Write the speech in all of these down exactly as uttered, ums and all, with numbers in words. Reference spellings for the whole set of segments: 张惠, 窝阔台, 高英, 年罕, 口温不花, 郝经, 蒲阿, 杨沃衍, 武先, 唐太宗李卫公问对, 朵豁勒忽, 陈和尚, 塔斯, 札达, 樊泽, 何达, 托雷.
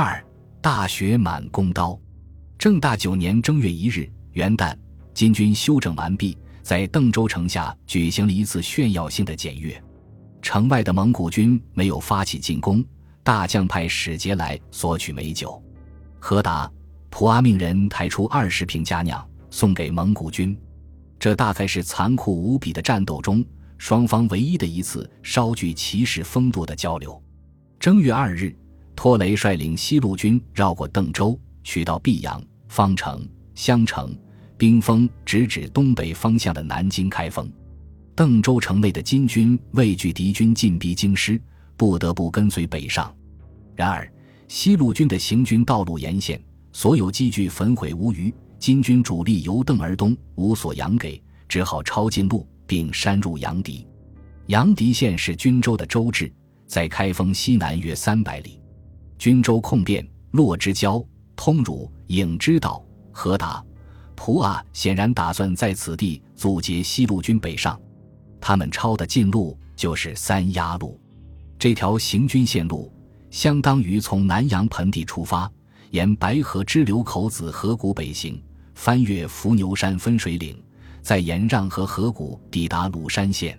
二、大雪满弓刀。正大九年正月一日，元旦，金军休整完毕，在邓州城下举行了一次炫耀性的检阅。城外的蒙古军没有发起进攻，大将派使节来索取美酒。何达、蒲阿命人抬出二十瓶佳酿，送给蒙古军。这大概是残酷无比的战斗中，双方唯一的一次稍具骑士风度的交流。正月二日，托雷率领西路军绕过邓州，取到泌阳、方城、襄城，兵锋直指东北方向的南京开封。邓州城内的金军畏惧敌军进逼京师，不得不跟随北上。然而，西路军的行军道路沿线，所有机具焚毁无余，金军主力由邓而东，无所扬给，只好抄近路，并山入阳翟。阳翟县是均州的州治，在开封西南约三百里。均州控遍洛之交、通汝、颍之岛、何达、蒲阿显然打算在此地阻截西路军北上。他们抄的近路就是三鸭路，这条行军线路相当于从南阳盆地出发，沿白河支流口子河谷北行，翻越伏牛山分水岭，再沿让河河谷抵达鲁山县。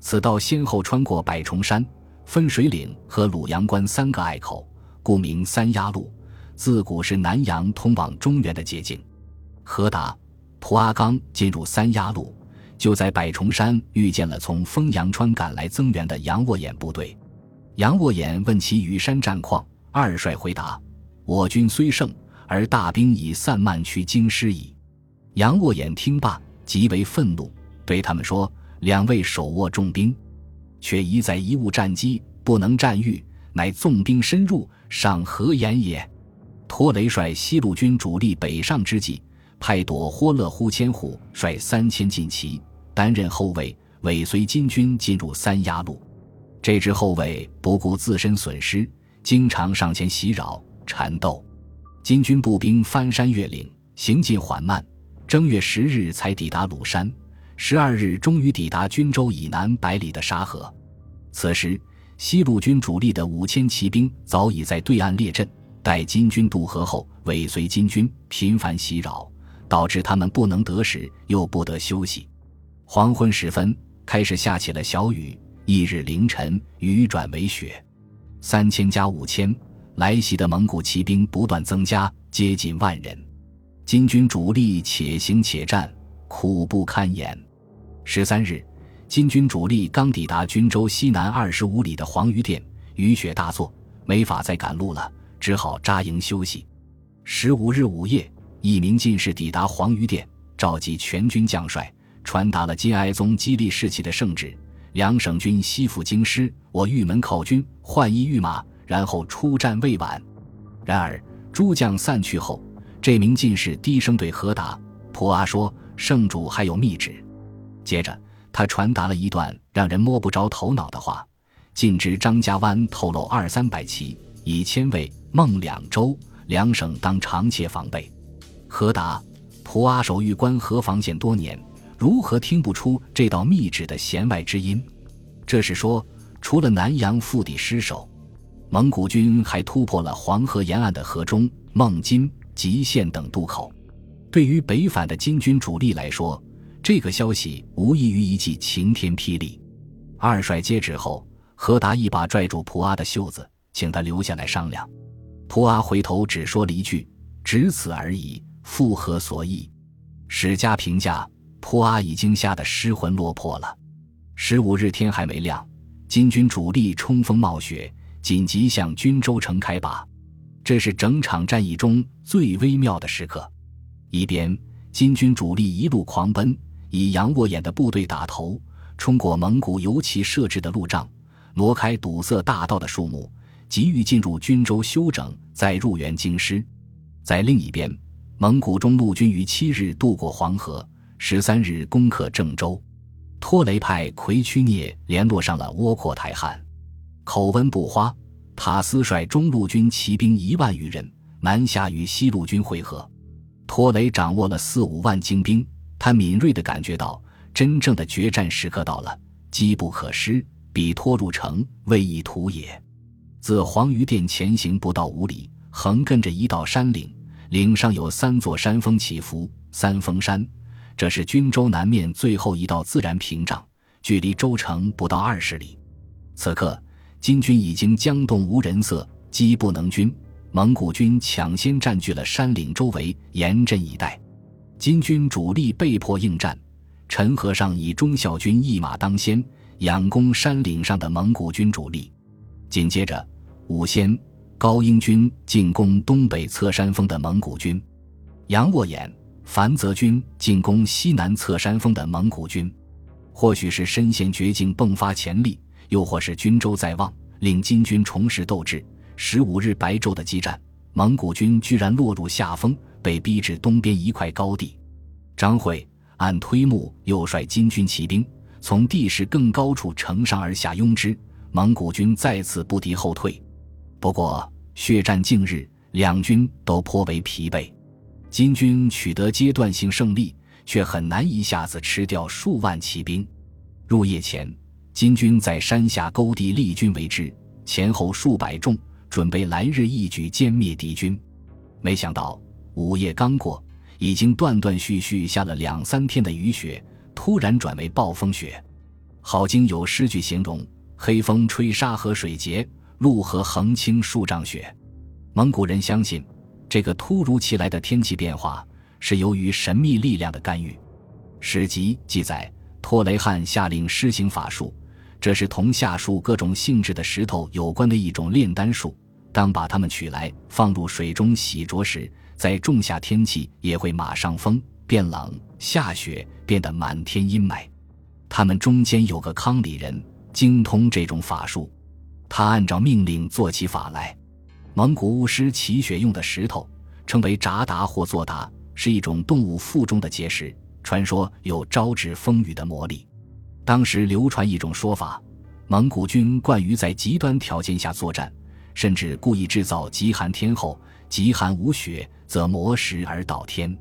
此道先后穿过百重山、分水岭和鲁阳关三个隘口，故名三鸭路，自古是南阳通往中原的捷径。何达、蒲阿刚进入三鸭路，就在百重山遇见了从丰阳川赶来增援的杨沃衍部队。杨沃衍问其雨山战况，二帅回答：我军虽胜，而大兵已散漫趋京师矣。杨沃衍听罢极为愤怒，对他们说：两位手握重兵，却一再贻误战机，不能战御，乃纵兵深入，尚何言也？托雷率西路军主力北上之际，派朵豁勒忽千户率三千进齐，担任后卫，尾随金军进入三鸭路。这支后卫不顾自身损失，经常上前袭扰缠斗，金军步兵翻山越岭，行进缓慢，正月十日才抵达鲁山，十二日终于抵达均州以南百里的沙河。此时西路军主力的五千骑兵早已在对岸列阵，待金军渡河后，尾随金军频繁袭扰，导致他们不能得食，又不得休息。黄昏时分开始下起了小雨，翌日凌晨雨转为雪。三千加五千，来袭的蒙古骑兵不断增加，接近万人。金军主力且行且战，苦不堪言。十三日，金军主力刚抵达均州西南二十五里的黄鱼店，雨雪大作，没法再赶路了，只好扎营休息。十五日午夜，一名进士抵达黄鱼店，召集全军将帅，传达了金哀宗激励士气的圣旨：两省军西赴京师，我玉门靠军，换一御马，然后出战未晚。然而诸将散去后，这名进士低声对何达、蒲阿说：圣主还有密旨。接着他传达了一段让人摸不着头脑的话：禁止张家湾透露二三百骑，以千卫、孟两州，两省当长切防备。何达、蒲阿守御关河防线多年，如何听不出这道密旨的弦外之音？这是说，除了南阳腹地失守，蒙古军还突破了黄河沿岸的河中、孟津、吉县等渡口。对于北返的金军主力来说，这个消息无异于一记晴天霹雳。二帅接旨后，何达一把拽住蒲阿的袖子，请他留下来商量。蒲阿回头只说了一句：只此而已，复何所意？史家评价，蒲阿已经吓得失魂落魄了。十五日天还没亮，金军主力冲锋冒雪，紧急向均州城开拔。这是整场战役中最微妙的时刻。一边金军主力一路狂奔，以杨沃衍的部队打头，冲过蒙古游骑设置的路障，挪开堵塞大道的树木，急于进入均州休整，再入援京师。在另一边，蒙古中路军于七日渡过黄河，十三日攻克郑州。托雷派魁曲聂联络上了窝阔台汗，口温不花，塔斯率中路军骑兵一万余人南下与西路军会合。托雷掌握了四五万精兵，他敏锐地感觉到真正的决战时刻到了，机不可失，彼拖入城，未易图也。自黄鱼店前行不到五里，横亘着一道山岭，岭上有三座山峰起伏，三峰山，这是均州南面最后一道自然屏障，距离州城不到二十里。此刻金军已经将动无人色，机不能军，蒙古军抢先占据了山岭周围，严阵以待。金军主力被迫应战，陈和尚以忠孝军一马当先，佯攻山岭上的蒙古军主力。紧接着武先、高英军进攻东北侧山峰的蒙古军，杨沃衍、樊泽军进攻西南侧山峰的蒙古军。或许是身陷绝境迸发潜力，又或是均州在望，令金军重拾斗志。十五日白昼的激战，蒙古军居然落入下风，被逼至东边一块高地。张惠按推木又率金军骑兵从地势更高处乘上而下拥之，蒙古军再次不敌后退。不过血战近日，两军都颇为疲惫。金军取得阶段性胜利，却很难一下子吃掉数万骑兵。入夜前，金军在山下沟地立军为之，前后数百众，准备来日一举歼灭敌军。没想到午夜刚过，已经断断续续下了两三天的雨雪，突然转为暴风雪。郝经有诗句形容：黑风吹沙河水结，陆河横清数丈雪。蒙古人相信这个突如其来的天气变化是由于神秘力量的干预。史籍记载，托雷汗下令施行法术，这是同下述各种性质的石头有关的一种炼丹术，当把它们取来放入水中洗濯时，在仲夏天气也会马上风变冷下雪，变得满天阴霾。他们中间有个康里人精通这种法术，他按照命令做起法来。蒙古巫师祈雪用的石头称为札达或作达，是一种动物腹中的结石，传说有招致风雨的魔力。当时流传一种说法，蒙古军惯于在极端条件下作战，甚至故意制造极寒天后，极寒无雪则磨石而倒天。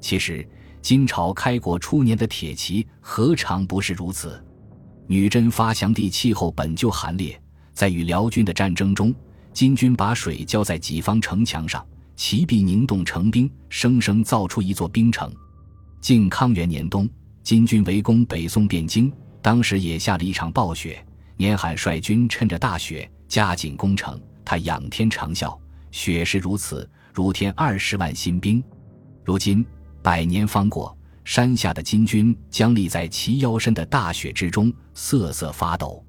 其实金朝开国初年的铁骑何尝不是如此。女真发祥地气候本就寒冽，在与辽军的战争中，金军把水浇在己方城墙上，其壁凝冻成冰，生生造出一座冰城。靖康元年冬，金军围攻北宋汴京，当时也下了一场暴雪，年罕率军趁着大雪加紧攻城，他仰天长啸，雪是如此，如添二十万新兵。如今百年方过，山下的金军将立在其腰身的大雪之中，瑟瑟发抖，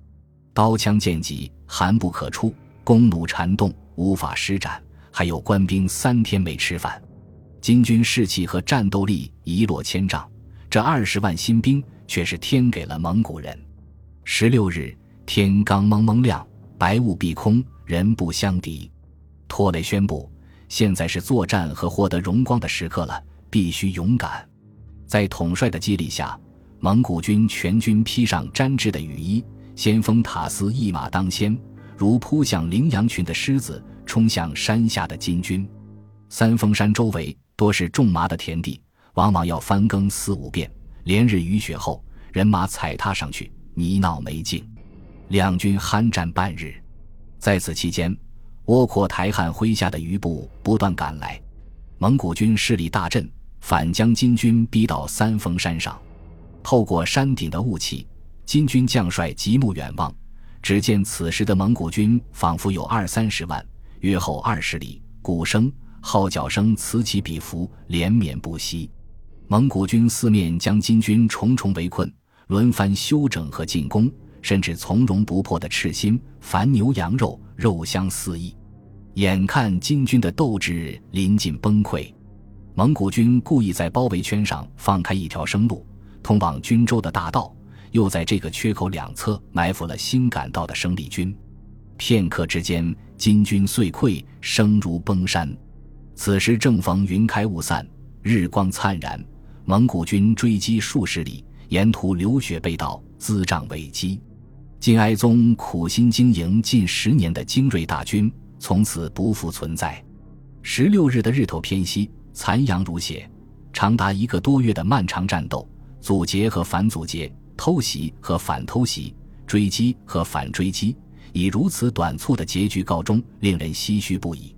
刀枪剑戟寒不可触，弓弩缠动无法施展，还有官兵三天没吃饭。金军士气和战斗力一落千丈，这二十万新兵却是天给了蒙古人。十六日天刚蒙蒙亮，白雾蔽空，人不相敌。托雷宣布，现在是作战和获得荣光的时刻了，必须勇敢。在统帅的激励下，蒙古军全军披上毡制的雨衣，先锋塔斯一马当先，如扑向羚羊群的狮子，冲向山下的金军。三峰山周围多是种麻的田地，往往要翻耕四五遍，连日雨雪后，人马踩踏上去，泥淖没尽。两军酣战半日。在此期间，窝阔台汗麾下的余部不断赶来，蒙古军势力大振，反将金军逼到三峰山上。透过山顶的雾气，金军将帅极目远望，只见此时的蒙古军仿佛有二三十万，约后二十里，鼓声、号角声此起彼伏，连绵不息。蒙古军四面将金军重重围困，轮番休整和进攻，甚至从容不迫的赤心、繁牛羊肉，肉香四溢。眼看金军的斗志临近崩溃，蒙古军故意在包围圈上放开一条生路，通往均州的大道，又在这个缺口两侧埋伏了新赶到的生力军。片刻之间，金军碎溃，声如崩山。此时正逢云开雾散，日光灿然，蒙古军追击数十里，沿途流血被盗，滋长尾积。晋哀宗苦心经营近十年的精锐大军从此不复存在。十六日的日头偏西，残阳如血，长达一个多月的漫长战斗，阻截和反阻截，偷袭和反偷袭，追击和反追击，以如此短促的结局告终，令人唏嘘不已。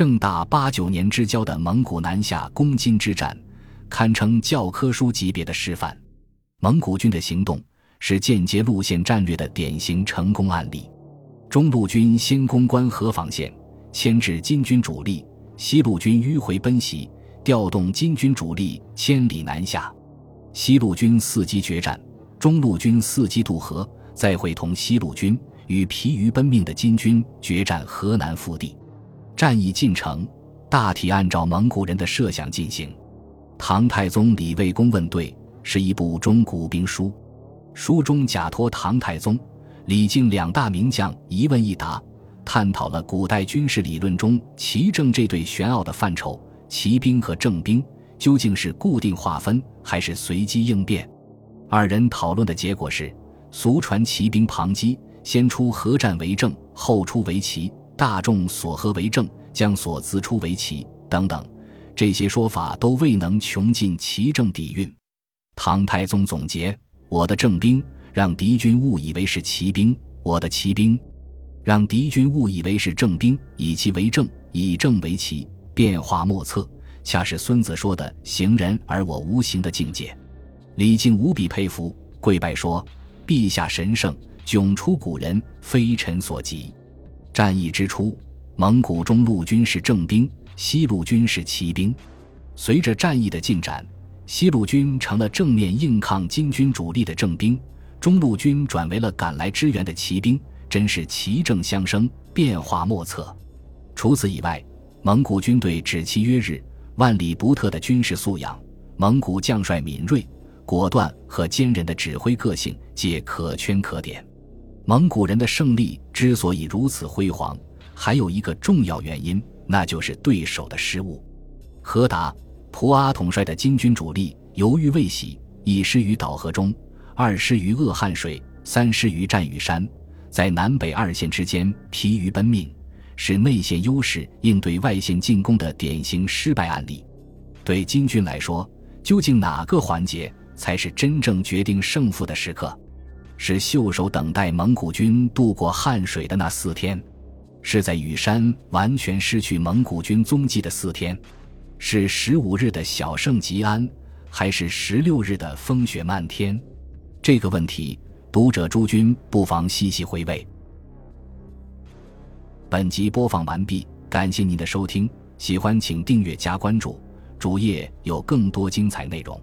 正大八九年之交的蒙古南下攻金之战，堪称教科书级别的示范。蒙古军的行动是间接路线战略的典型成功案例。中路军先攻关河防线，牵制金军主力；西路军迂回奔袭，调动金军主力千里南下。西路军伺机决战，中路军伺机渡河，再会同西路军与疲于奔命的金军决战河南腹地。战役进程大体按照蒙古人的设想进行。唐太宗李卫公问对是一部中古兵书，书中假托唐太宗、李靖两大名将一问一答，探讨了古代军事理论中骑政这对玄奥的范畴，骑兵和政兵究竟是固定划分还是随机应变。二人讨论的结果是，俗传骑兵旁击，先出合战为政，后出为骑，大众所合为政，将所自出为骑等等，这些说法都未能穷尽骑政底蕴。唐太宗总结，我的政兵让敌军误以为是骑兵，我的骑兵让敌军误以为是政兵，以骑为政，以政为骑，变化莫测，恰是孙子说的行人而我无形的境界。李靖无比佩服，跪拜说，陛下神圣，迥出古人，非臣所及。战役之初，蒙古中路军是正兵，西路军是骑兵。随着战役的进展，西路军成了正面硬抗金军主力的正兵，中路军转为了赶来支援的骑兵，真是骑政相生，变化莫测。除此以外，蒙古军队指期约日、万里不特的军事素养，蒙古将帅敏锐、果断和坚韧的指挥个性皆可圈可点。蒙古人的胜利之所以如此辉煌，还有一个重要原因，那就是对手的失误。何达、蒲阿统帅的金军主力犹豫未洗，一失于导河中，二失于鄂汉水，三失于战雨山，在南北二线之间疲于奔命，是内线优势应对外线进攻的典型失败案例。对金军来说，究竟哪个环节才是真正决定胜负的时刻？是袖手等待蒙古军渡过汉水的那四天，是在雨山完全失去蒙古军踪迹的四天，是十五日的小胜吉安，还是十六日的风雪漫天？这个问题，读者诸君不妨细细回味。本集播放完毕，感谢您的收听，喜欢请订阅加关注，主页有更多精彩内容。